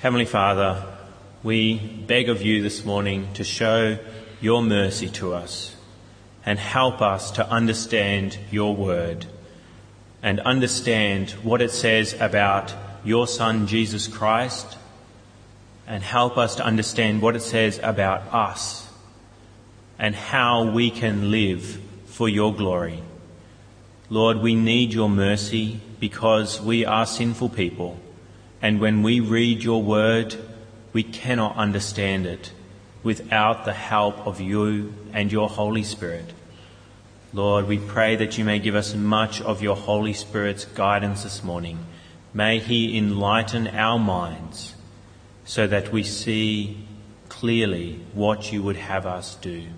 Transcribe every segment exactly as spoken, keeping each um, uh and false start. Heavenly Father, we beg of you this morning to show your mercy to us and help us to understand your word and understand what it says about your Son, Jesus Christ, and help us to understand what it says about us and how we can live for your glory. Lord, we need your mercy because we are sinful people, and when we read your word, we cannot understand it without the help of you and your Holy Spirit. Lord, we pray that you may give us much of your Holy Spirit's guidance this morning. May he enlighten our minds so that we see clearly what you would have us do.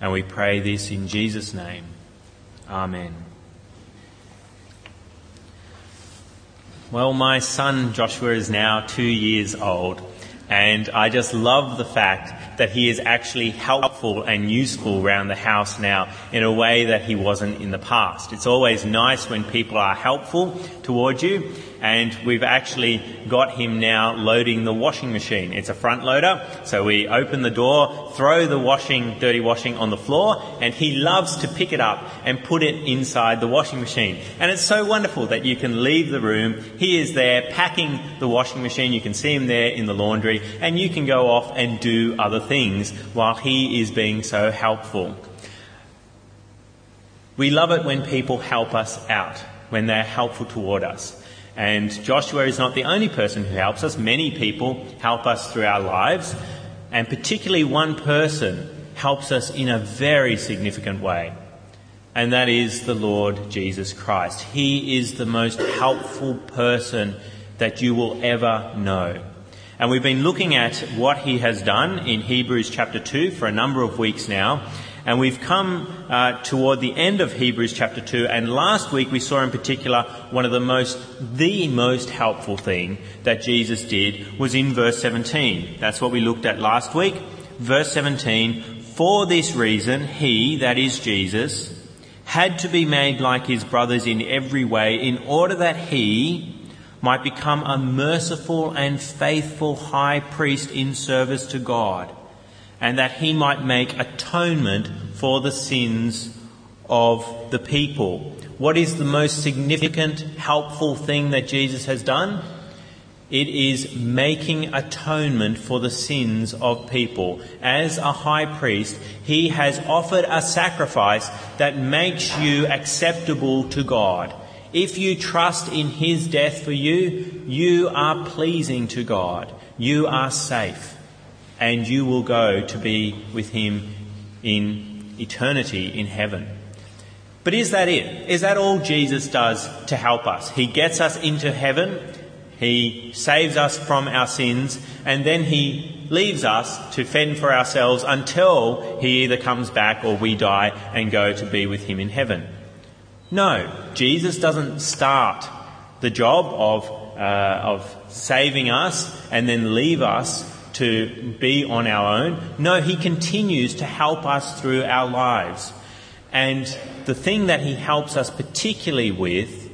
And we pray this in Jesus' name. Amen. Well, my son Joshua is now two years old, and I just love the fact that he is actually helpful and useful around the house now in a way that he wasn't in the past. It's always nice when people are helpful towards you, and we've actually got him now loading the washing machine. It's a front loader, so we open the door, throw the washing, dirty washing on the floor, and he loves to pick it up and put it inside the washing machine. And it's so wonderful that you can leave the room. He is there packing the washing machine. You can see him there in the laundry, and you can go off and do other things while he is being so helpful. We love it when people help us out, when they're helpful toward us. And Joshua is not the only person who helps us. Many people help us through our lives, and particularly one person helps us in a very significant way, and that is the Lord Jesus Christ. He is the most helpful person that you will ever know. And we've been looking at what he has done in Hebrews chapter two for a number of weeks now. And we've come uh, toward the end of Hebrews chapter two. And last week we saw in particular one of the most, the most helpful thing that Jesus did was in verse seventeen. That's what we looked at last week. Verse seventeen, for this reason he, that is Jesus, had to be made like his brothers in every way in order that he might become a merciful and faithful high priest in service to God, and that he might make atonement for the sins of the people. What is the most significant, helpful thing that Jesus has done? It is making atonement for the sins of people. As a high priest, he has offered a sacrifice that makes you acceptable to God. If you trust in his death for you, you are pleasing to God. You are safe, and you will go to be with him in eternity in heaven. But is that it? Is that all Jesus does to help us? He gets us into heaven, he saves us from our sins, and then he leaves us to fend for ourselves until he either comes back or we die and go to be with him in heaven. No, Jesus doesn't start the job of, uh, of saving us and then leave us to be on our own. No, he continues to help us through our lives. And the thing that he helps us particularly with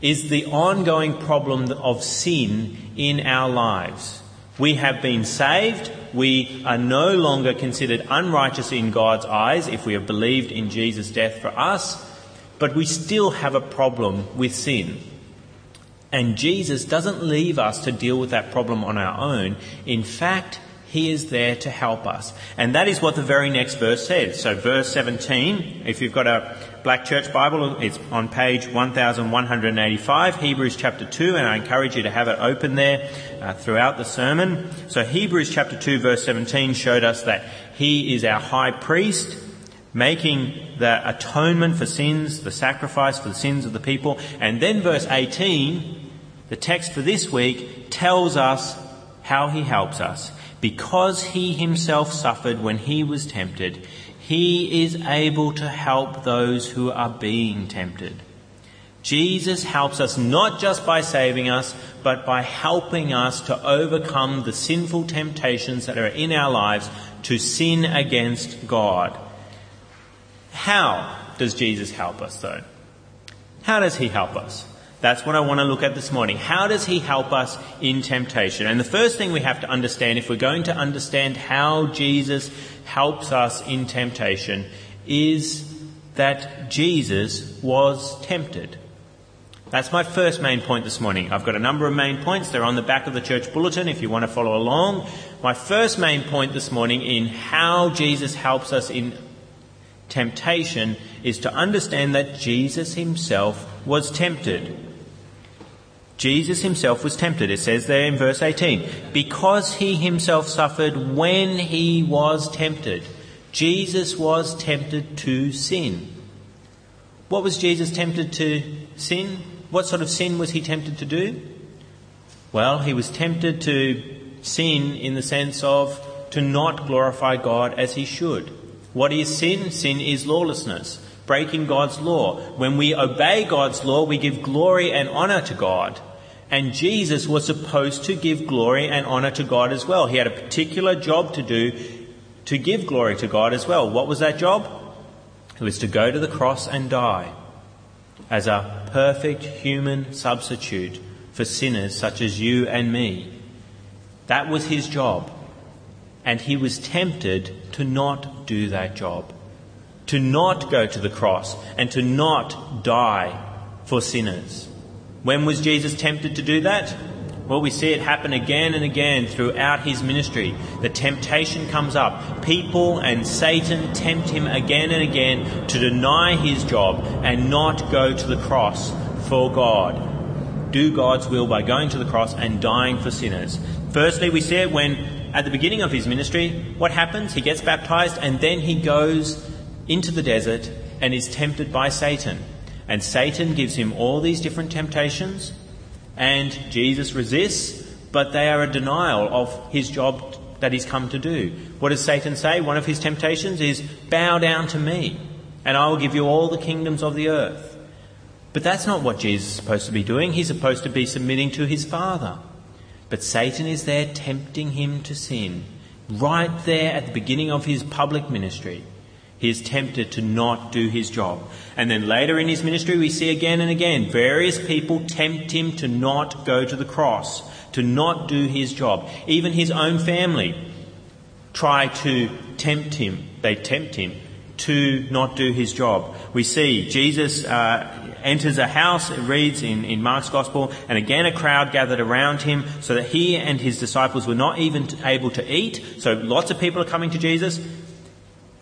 is the ongoing problem of sin in our lives. We have been saved. We are no longer considered unrighteous in God's eyes if we have believed in Jesus' death for us. But we still have a problem with sin. And Jesus doesn't leave us to deal with that problem on our own. In fact, he is there to help us. And that is what the very next verse says. So verse seventeen, if you've got a Black Church Bible, it's on page eleven eighty-five, Hebrews chapter two, and I encourage you to have it open there uh, throughout the sermon. So Hebrews chapter two, verse seventeen showed us that he is our high priest, making the atonement for sins, the sacrifice for the sins of the people. And then verse eighteen, the text for this week, tells us how he helps us. Because he himself suffered when he was tempted, he is able to help those who are being tempted. Jesus helps us not just by saving us, but by helping us to overcome the sinful temptations that are in our lives to sin against God. How does Jesus help us, though? How does he help us? That's what I want to look at this morning. How does he help us in temptation? And the first thing we have to understand, if we're going to understand how Jesus helps us in temptation, is that Jesus was tempted. That's my first main point this morning. I've got a number of main points. They're on the back of the church bulletin if you want to follow along. My first main point this morning in how Jesus helps us in temptation is to understand that Jesus himself was tempted. Jesus himself was tempted. It says there in verse eighteen, because he himself suffered when he was tempted. Jesus was tempted to sin. What was Jesus tempted to sin? What sort of sin was he tempted to do? Well, he was tempted to sin in the sense of to not glorify God as he should. What is sin? Sin is lawlessness, breaking God's law. When we obey God's law, we give glory and honour to God. And Jesus was supposed to give glory and honour to God as well. He had a particular job to do to give glory to God as well. What was that job? It was to go to the cross and die as a perfect human substitute for sinners such as you and me. That was his job. And he was tempted to not do that job, to not go to the cross and to not die for sinners. When was Jesus tempted to do that? Well, we see it happen again and again throughout his ministry. The temptation comes up. People and Satan tempt him again and again to deny his job and not go to the cross for God. Do God's will by going to the cross and dying for sinners. Firstly, we see it when, at the beginning of his ministry, what happens? He gets baptized and then he goes into the desert and is tempted by Satan. And Satan gives him all these different temptations. And Jesus resists, but they are a denial of his job that he's come to do. What does Satan say? One of his temptations is, bow down to me, and I will give you all the kingdoms of the earth. But that's not what Jesus is supposed to be doing. He's supposed to be submitting to his Father. But Satan is there tempting him to sin. Right there at the beginning of his public ministry, he is tempted to not do his job. And then later in his ministry, we see again and again, various people tempt him to not go to the cross, to not do his job. Even his own family try to tempt him. They tempt him to not do his job. We see Jesus uh, enters a house, it reads in, in Mark's Gospel, and again a crowd gathered around him so that he and his disciples were not even able to eat. So lots of people are coming to Jesus.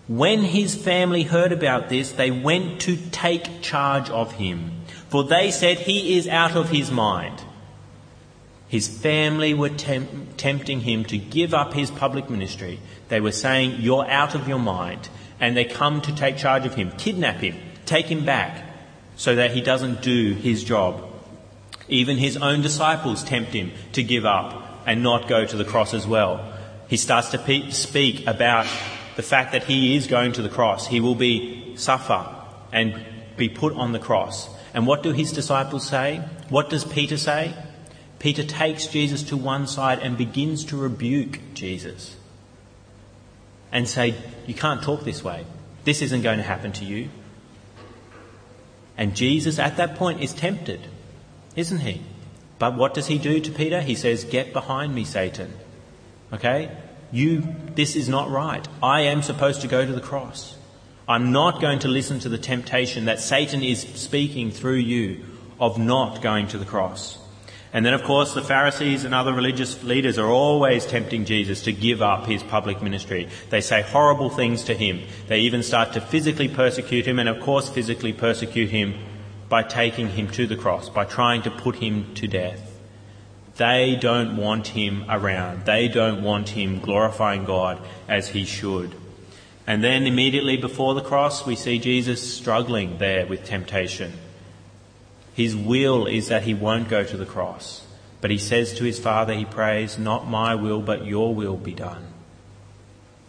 When his family heard about this, they went to take charge of him, for they said, he is out of his mind. His family were temp- tempting him to give up his public ministry. They were saying, you're out of your mind. And they come to take charge of him, kidnap him, take him back, so that he doesn't do his job. Even his own disciples tempt him to give up and not go to the cross as well. He starts to pe- speak about the fact that he is going to the cross. He will be suffer and be put on the cross. And what do his disciples say? What does Peter say? Peter takes Jesus to one side and begins to rebuke Jesus and say, you can't talk this way. This isn't going to happen to you. And Jesus at that point is tempted, isn't he? But what does he do to Peter? He says, get behind me, Satan. Okay? You, this is not right. I am supposed to go to the cross. I'm not going to listen to the temptation that Satan is speaking through you of not going to the cross. And then, of course, the Pharisees and other religious leaders are always tempting Jesus to give up his public ministry. They say horrible things to him. They even start to physically persecute him, and, of course, physically persecute him by taking him to the cross, by trying to put him to death. They don't want him around. They don't want him glorifying God as he should. And then immediately before the cross, we see Jesus struggling there with temptation. His will is that he won't go to the cross. But he says to his Father, he prays, not my will, but your will be done.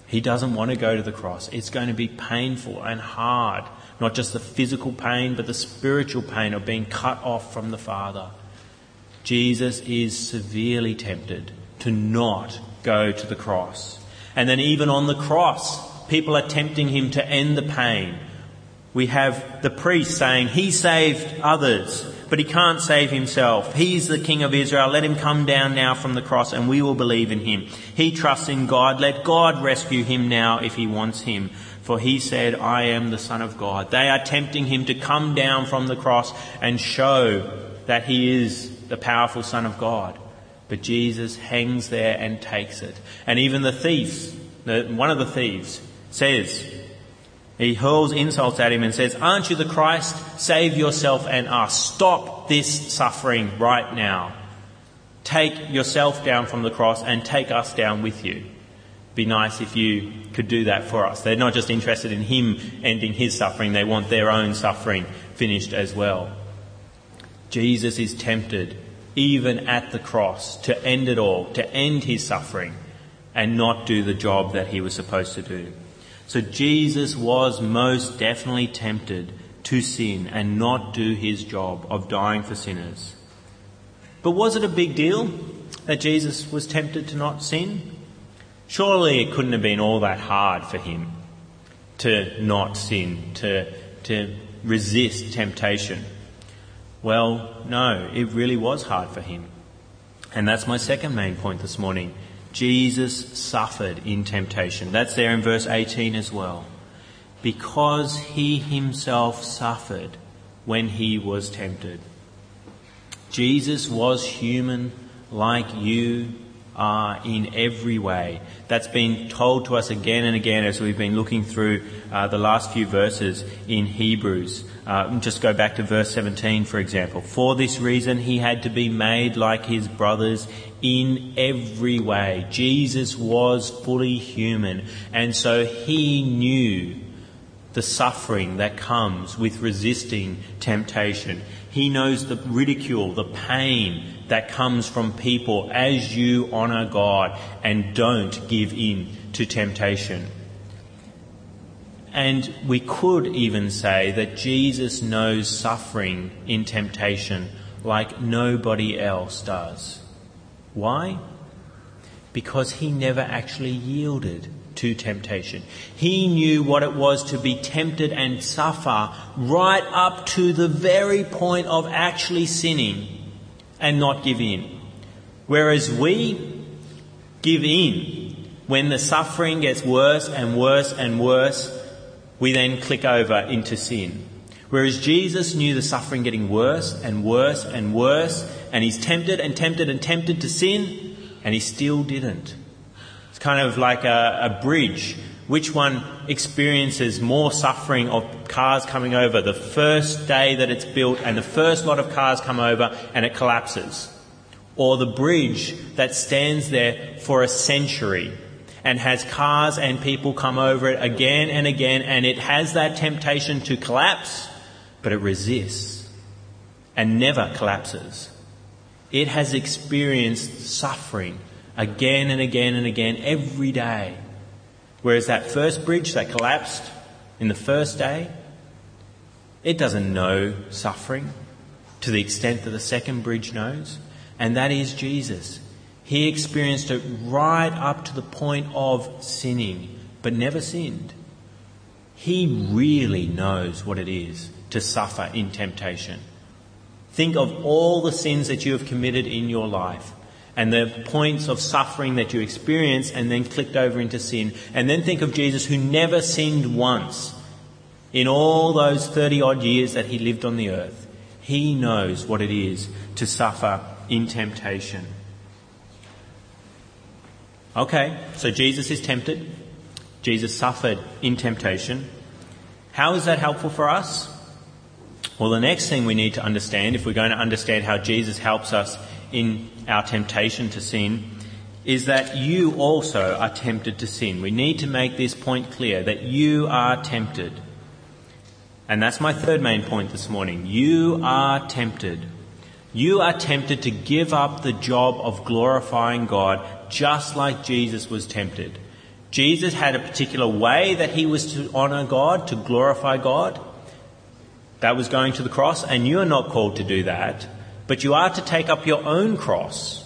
He doesn't want to go to the cross. It's going to be painful and hard. Not just the physical pain, but the spiritual pain of being cut off from the Father. Jesus is severely tempted to not go to the cross. And then even on the cross, people are tempting him to end the pain. We have the priest saying, he saved others, but he can't save himself. He is the King of Israel. Let him come down now from the cross and we will believe in him. He trusts in God. Let God rescue him now if he wants him. For he said, I am the Son of God. They are tempting him to come down from the cross and show that he is the powerful Son of God. But Jesus hangs there and takes it. And even the thieves, one of the thieves, says, he hurls insults at him and says, aren't you the Christ? Save yourself and us. Stop this suffering right now. Take yourself down from the cross and take us down with you. Be nice if you could do that for us. They're not just interested in him ending his suffering. They want their own suffering finished as well. Jesus is tempted, even at the cross, to end it all, to end his suffering and not do the job that he was supposed to do. So Jesus was most definitely tempted to sin and not do his job of dying for sinners. But was it a big deal that Jesus was tempted to not sin? Surely it couldn't have been all that hard for him to not sin, to, to resist temptation. Well, no, it really was hard for him. And that's my second main point this morning. Jesus suffered in temptation. That's there in verse eighteen as well. Because he himself suffered when he was tempted. Jesus was human like you are in every way. That's been told to us again and again as we've been looking through uh, the last few verses in Hebrews. Uh, just go back to verse seventeen, for example. For this reason he had to be made like his brothers in every way. Jesus was fully human, and so he knew the suffering that comes with resisting temptation. He knows the ridicule, the pain that comes from people as you honour God and don't give in to temptation. And we could even say that Jesus knows suffering in temptation like nobody else does. Why? Because he never actually yielded to temptation. He knew what it was to be tempted and suffer right up to the very point of actually sinning and not give in. Whereas we give in when the suffering gets worse and worse and worse, we then click over into sin. Whereas Jesus knew the suffering getting worse and worse and worse, and he's tempted and tempted and tempted to sin, and he still didn't. It's kind of like a, a bridge. Which one experiences more suffering of cars coming over? The first day that it's built and the first lot of cars come over and it collapses. Or the bridge that stands there for a century and has cars and people come over it again and again, and it has that temptation to collapse, but it resists and never collapses. It has experienced suffering again and again and again every day. Whereas that first bridge that collapsed in the first day, it doesn't know suffering to the extent that the second bridge knows. And that is Jesus. He experienced it right up to the point of sinning, but never sinned. He really knows what it is to suffer in temptation. Think of all the sins that you have committed in your life, and the points of suffering that you experience and then clicked over into sin. And then think of Jesus, who never sinned once in all those thirty-odd years that he lived on the earth. He knows what it is to suffer in temptation. Okay, so Jesus is tempted. Jesus suffered in temptation. How is that helpful for us? Well, the next thing we need to understand, if we're going to understand how Jesus helps us in our temptation to sin, is that you also are tempted to sin. We need to make this point clear, that you are tempted. And that's my third main point this morning. You are tempted. You are tempted to give up the job of glorifying God, just like Jesus was tempted. Jesus had a particular way that he was to honour God, to glorify God. That was going to the cross, and you are not called to do that. But you are to take up your own cross,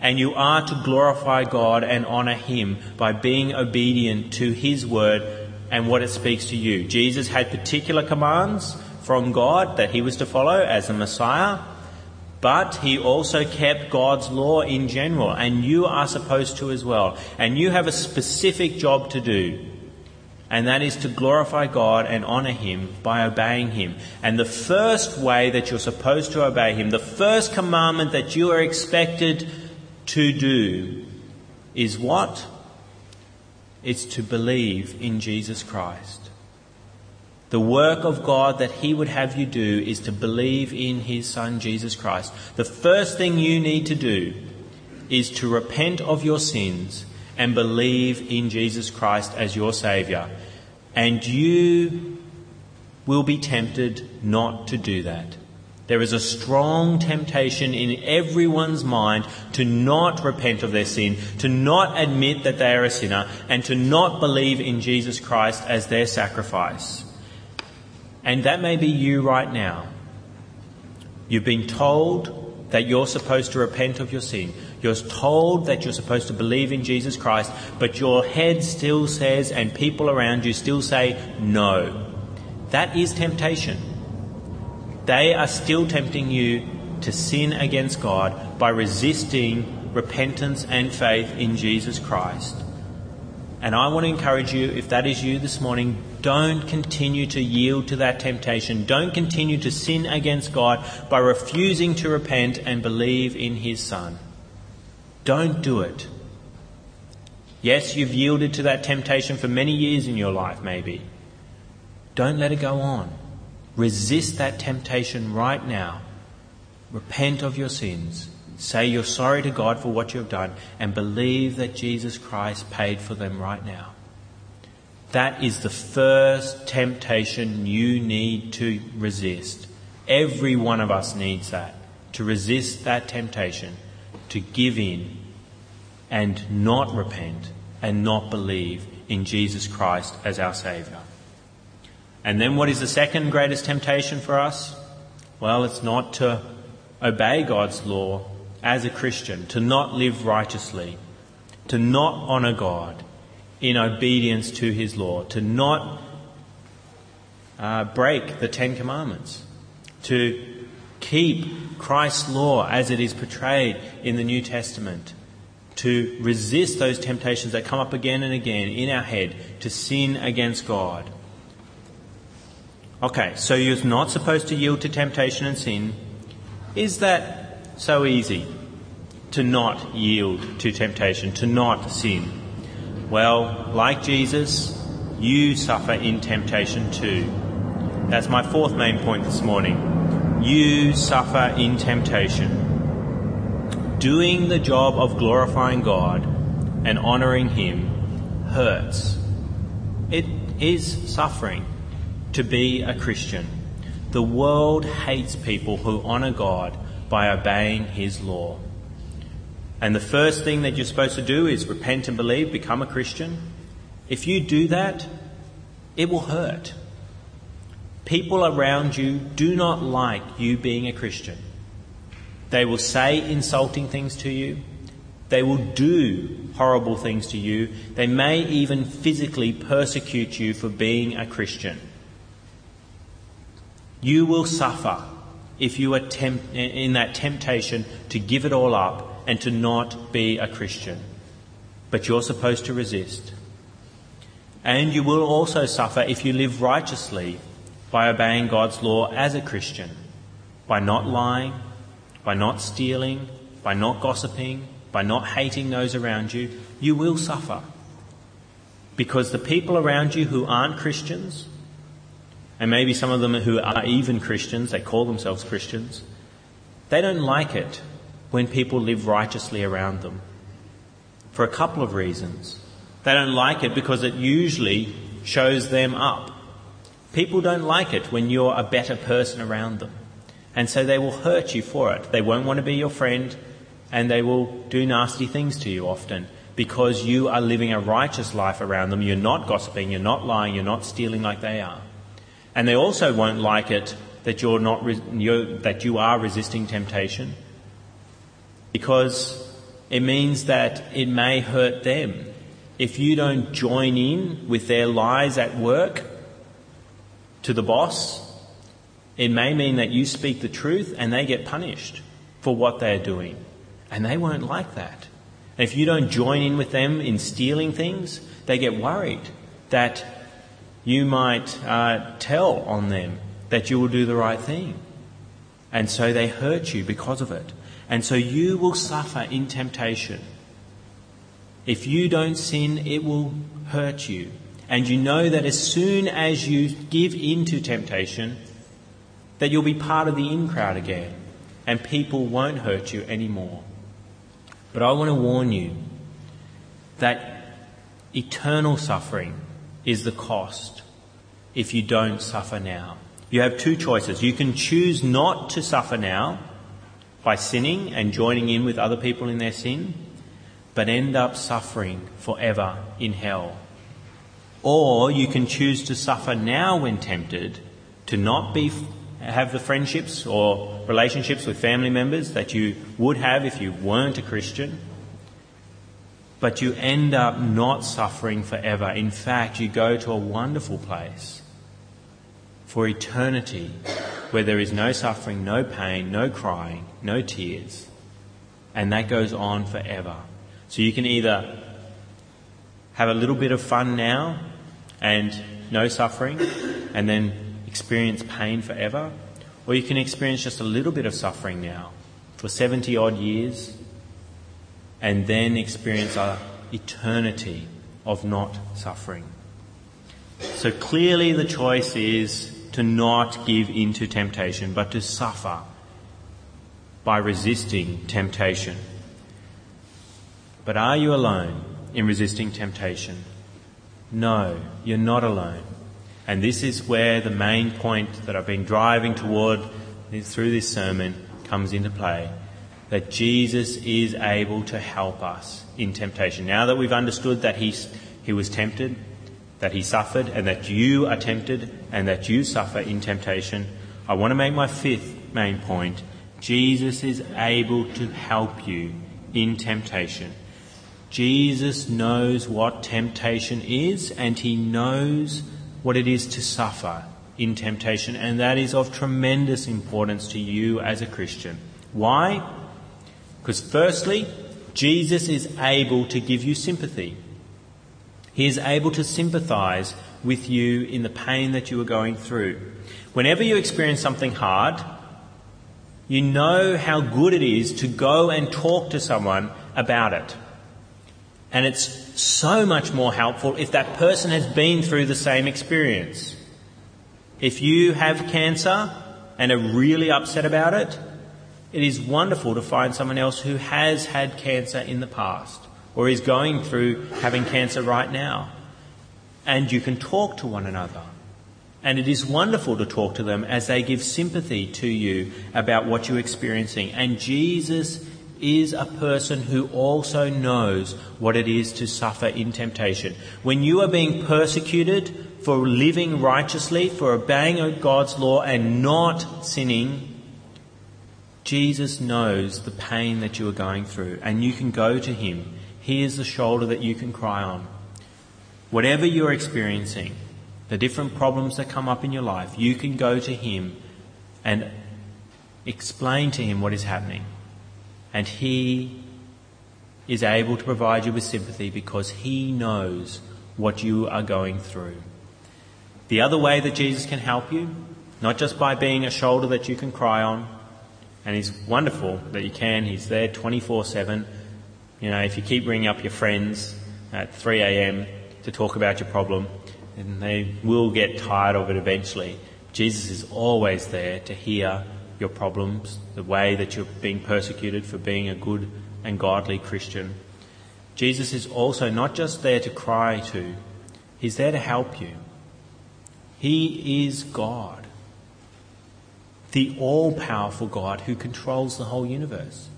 and you are to glorify God and honour him by being obedient to his word and what it speaks to you. Jesus had particular commands from God that he was to follow as the Messiah, but he also kept God's law in general, and you are supposed to as well. And you have a specific job to do, and that is to glorify God and honour him by obeying him. And the first way that you're supposed to obey him, the first commandment that you are expected to do is what? It's to believe in Jesus Christ. The work of God that he would have you do is to believe in his Son, Jesus Christ. The first thing you need to do is to repent of your sins and believe in Jesus Christ as your Saviour. And you will be tempted not to do that. There is a strong temptation in everyone's mind to not repent of their sin, to not admit that they are a sinner, and to not believe in Jesus Christ as their sacrifice. And that may be you right now. You've been told that you're supposed to repent of your sin. You're told that you're supposed to believe in Jesus Christ, but your head still says, and people around you still say, no. That is temptation. They are still tempting you to sin against God by resisting repentance and faith in Jesus Christ. And I want to encourage you, if that is you this morning, don't continue to yield to that temptation. Don't continue to sin against God by refusing to repent and believe in his Son. Don't do it. Yes, you've yielded to that temptation for many years in your life, maybe. Don't let it go on. Resist that temptation right now. Repent of your sins. Say you're sorry to God for what you've done and believe that Jesus Christ paid for them right now. That is the first temptation you need to resist. Every one of us needs that, to resist that temptation, to give in and not repent and not believe in Jesus Christ as our Saviour. And then what is the second greatest temptation for us? Well, it's not to obey God's law as a Christian, to not live righteously, to not honour God in obedience to his law, to not uh, break the Ten Commandments, to keep Christ's law as it is portrayed in the New Testament, to resist those temptations that come up again and again in our head, to sin against God. Okay, so you're not supposed to yield to temptation and sin. Is that so easy, to not yield to temptation, to not sin? Well, like Jesus, you suffer in temptation too. That's my fourth main point this morning. You suffer in temptation. Doing the job of glorifying God and honouring him hurts. It is suffering to be a Christian. The world hates people who honour God by obeying his law. And the first thing that you're supposed to do is repent and believe, become a Christian. If you do that, it will hurt. People around you do not like you being a Christian. They will say insulting things to you. They will do horrible things to you. They may even physically persecute you for being a Christian. You will suffer if you are temp- in that temptation to give it all up and to not be a Christian. But you're supposed to resist. And you will also suffer if you live righteously by obeying God's law as a Christian, by not lying, by not stealing, by not gossiping, by not hating those around you. You will suffer because the people around you who aren't Christians, and maybe some of them who are even Christians, they call themselves Christians, they don't like it when people live righteously around them, for a couple of reasons. They don't like it because it usually shows them up. People don't like it when you're a better person around them, and so they will hurt you for it. They won't want to be your friend, and they will do nasty things to you often because you are living a righteous life around them. You're not gossiping, you're not lying, you're not stealing like they are. And they also won't like it that you're not re- you're, that you are resisting temptation, because it means that it may hurt them. If you don't join in with their lies at work to the boss, It may mean that you speak the truth and they get punished for what they're doing. And they won't like that. And if you don't join in with them in stealing things, they get worried that you might uh, tell on them that you will do the right thing. And so they hurt you because of it. And so you will suffer in temptation. If you don't sin, it will hurt you. And you know that as soon as you give in to temptation, that you'll be part of the in crowd again. And people won't hurt you anymore. But I want to warn you that eternal suffering is the cost if you don't suffer now. You have two choices. You can choose not to suffer now by sinning and joining in with other people in their sin, but end up suffering forever in hell. Or you can choose to suffer now when tempted, to not be have the friendships or relationships with family members that you would have if you weren't a Christian, but you end up not suffering forever. In fact, you go to a wonderful place for eternity where there is no suffering, no pain, no crying, no tears, and that goes on forever. So you can either have a little bit of fun now and no suffering and then experience pain forever, or you can experience just a little bit of suffering now for seventy odd years and then experience an eternity of not suffering. So clearly the choice is to not give in to temptation, but to suffer by resisting temptation. But are you alone in resisting temptation? No, you're not alone. And this is where the main point that I've been driving toward through this sermon comes into play. That Jesus is able to help us in temptation. Now that we've understood that he, he was tempted, that he suffered, and that you are tempted, and that you suffer in temptation, I want to make my fifth main point. Jesus is able to help you in temptation. Jesus knows what temptation is, and he knows what it is to suffer in temptation, and that is of tremendous importance to you as a Christian. Why? Because firstly, Jesus is able to give you sympathy. He is able to sympathise with you in the pain that you are going through. Whenever you experience something hard, you know how good it is to go and talk to someone about it. And it's so much more helpful if that person has been through the same experience. If you have cancer and are really upset about it, it is wonderful to find someone else who has had cancer in the past or is going through having cancer right now. And you can talk to one another. And it is wonderful to talk to them as they give sympathy to you about what you're experiencing. And Jesus is a person who also knows what it is to suffer in temptation. When you are being persecuted for living righteously, for obeying God's law and not sinning, Jesus knows the pain that you are going through, and you can go to him. He is the shoulder that you can cry on. Whatever you're experiencing, the different problems that come up in your life, you can go to him and explain to him what is happening. And he is able to provide you with sympathy because he knows what you are going through. The other way that Jesus can help you, not just by being a shoulder that you can cry on, and it's wonderful that you can, he's there twenty-four seven. You know, if you keep ringing up your friends at three a.m. to talk about your problem, then they will get tired of it eventually. Jesus is always there to hear your problems, the way that you're being persecuted for being a good and godly Christian. Jesus is also not just there to cry to, he's there to help you. He is God, the all-powerful God who controls the whole universe.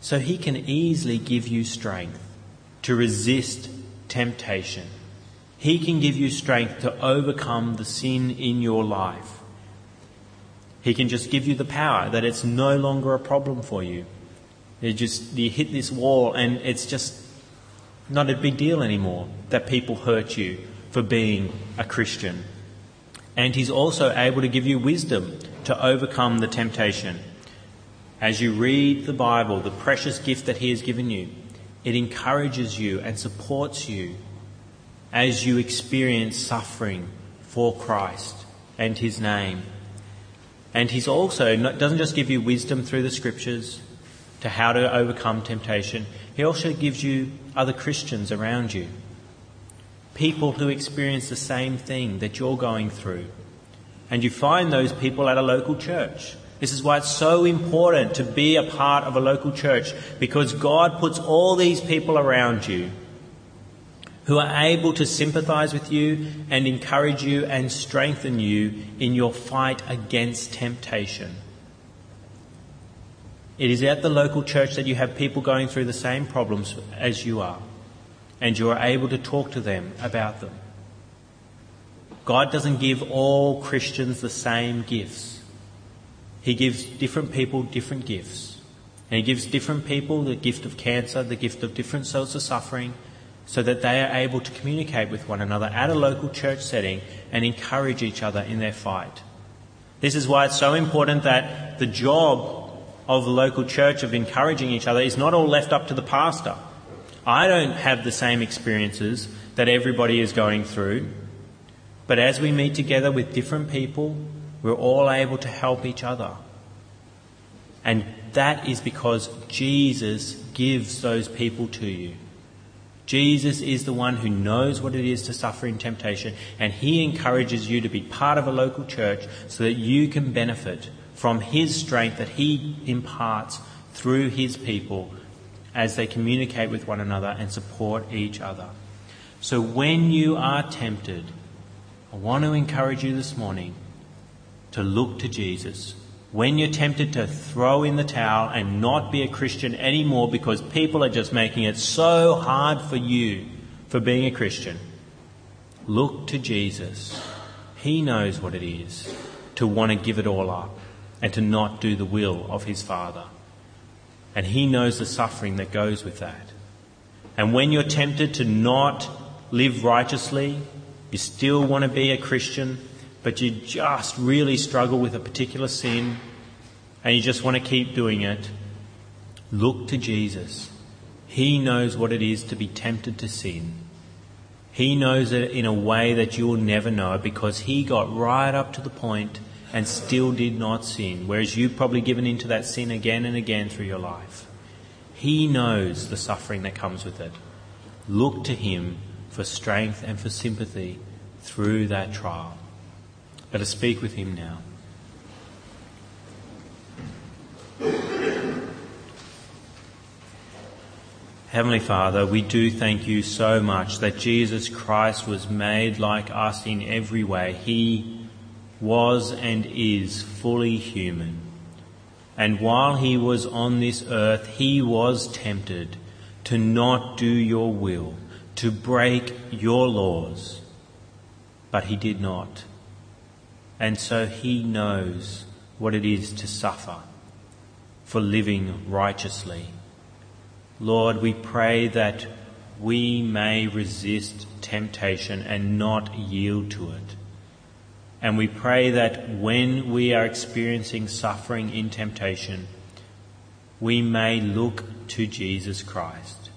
So he can easily give you strength to resist temptation. He can give you strength to overcome the sin in your life. He can just give you the power that it's no longer a problem for you. You just you hit this wall and it's just not a big deal anymore that people hurt you for being a Christian. And he's also able to give you wisdom to overcome the temptation. As you read the Bible, the precious gift that He has given you, it encourages you and supports you as you experience suffering for Christ and His name. And He's also not, doesn't just give you wisdom through the Scriptures to how to overcome temptation. He also gives you other Christians around you, people who experience the same thing that you're going through. And you find those people at a local church. This is why it's so important to be a part of a local church, because God puts all these people around you who are able to sympathize with you and encourage you and strengthen you in your fight against temptation. It is at the local church that you have people going through the same problems as you are, and you are able to talk to them about them. God doesn't give all Christians the same gifts. He gives different people different gifts. And He gives different people the gift of cancer, the gift of different sorts of suffering, so that they are able to communicate with one another at a local church setting and encourage each other in their fight. This is why it's so important that the job of the local church of encouraging each other is not all left up to the pastor. I don't have the same experiences that everybody is going through, but as we meet together with different people, we're all able to help each other. And that is because Jesus gives those people to you. Jesus is the one who knows what it is to suffer in temptation, and He encourages you to be part of a local church so that you can benefit from His strength that He imparts through His people as they communicate with one another and support each other. So when you are tempted, I want to encourage you this morning to look to Jesus. When you're tempted to throw in the towel and not be a Christian anymore because people are just making it so hard for you for being a Christian, look to Jesus. He knows what it is to want to give it all up and to not do the will of His Father. And He knows the suffering that goes with that. And when you're tempted to not live righteously, you still want to be a Christian, but you just really struggle with a particular sin and you just want to keep doing it, look to Jesus. He knows what it is to be tempted to sin. He knows it in a way that you'll never know, because He got right up to the point and still did not sin, whereas you've probably given into that sin again and again through your life. He knows the suffering that comes with it. Look to Him for strength and for sympathy through that trial. Let us speak with Him now. Heavenly Father, we do thank You so much that Jesus Christ was made like us in every way. He was and is fully human. And while He was on this earth, He was tempted to not do Your will, to break Your laws. But He did not. And so He knows what it is to suffer for living righteously. Lord, we pray that we may resist temptation and not yield to it. And we pray that when we are experiencing suffering in temptation, we may look to Jesus Christ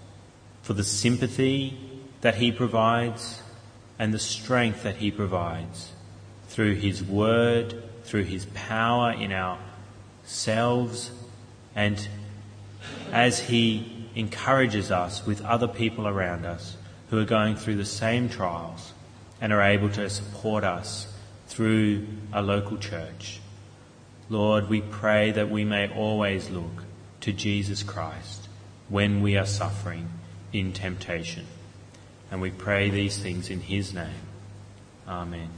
for the sympathy that He provides and the strength that He provides, through His word, through His power in ourselves, and as He encourages us with other people around us who are going through the same trials and are able to support us through a local church. Lord, we pray that we may always look to Jesus Christ when we are suffering in temptation. And we pray these things in His name. Amen.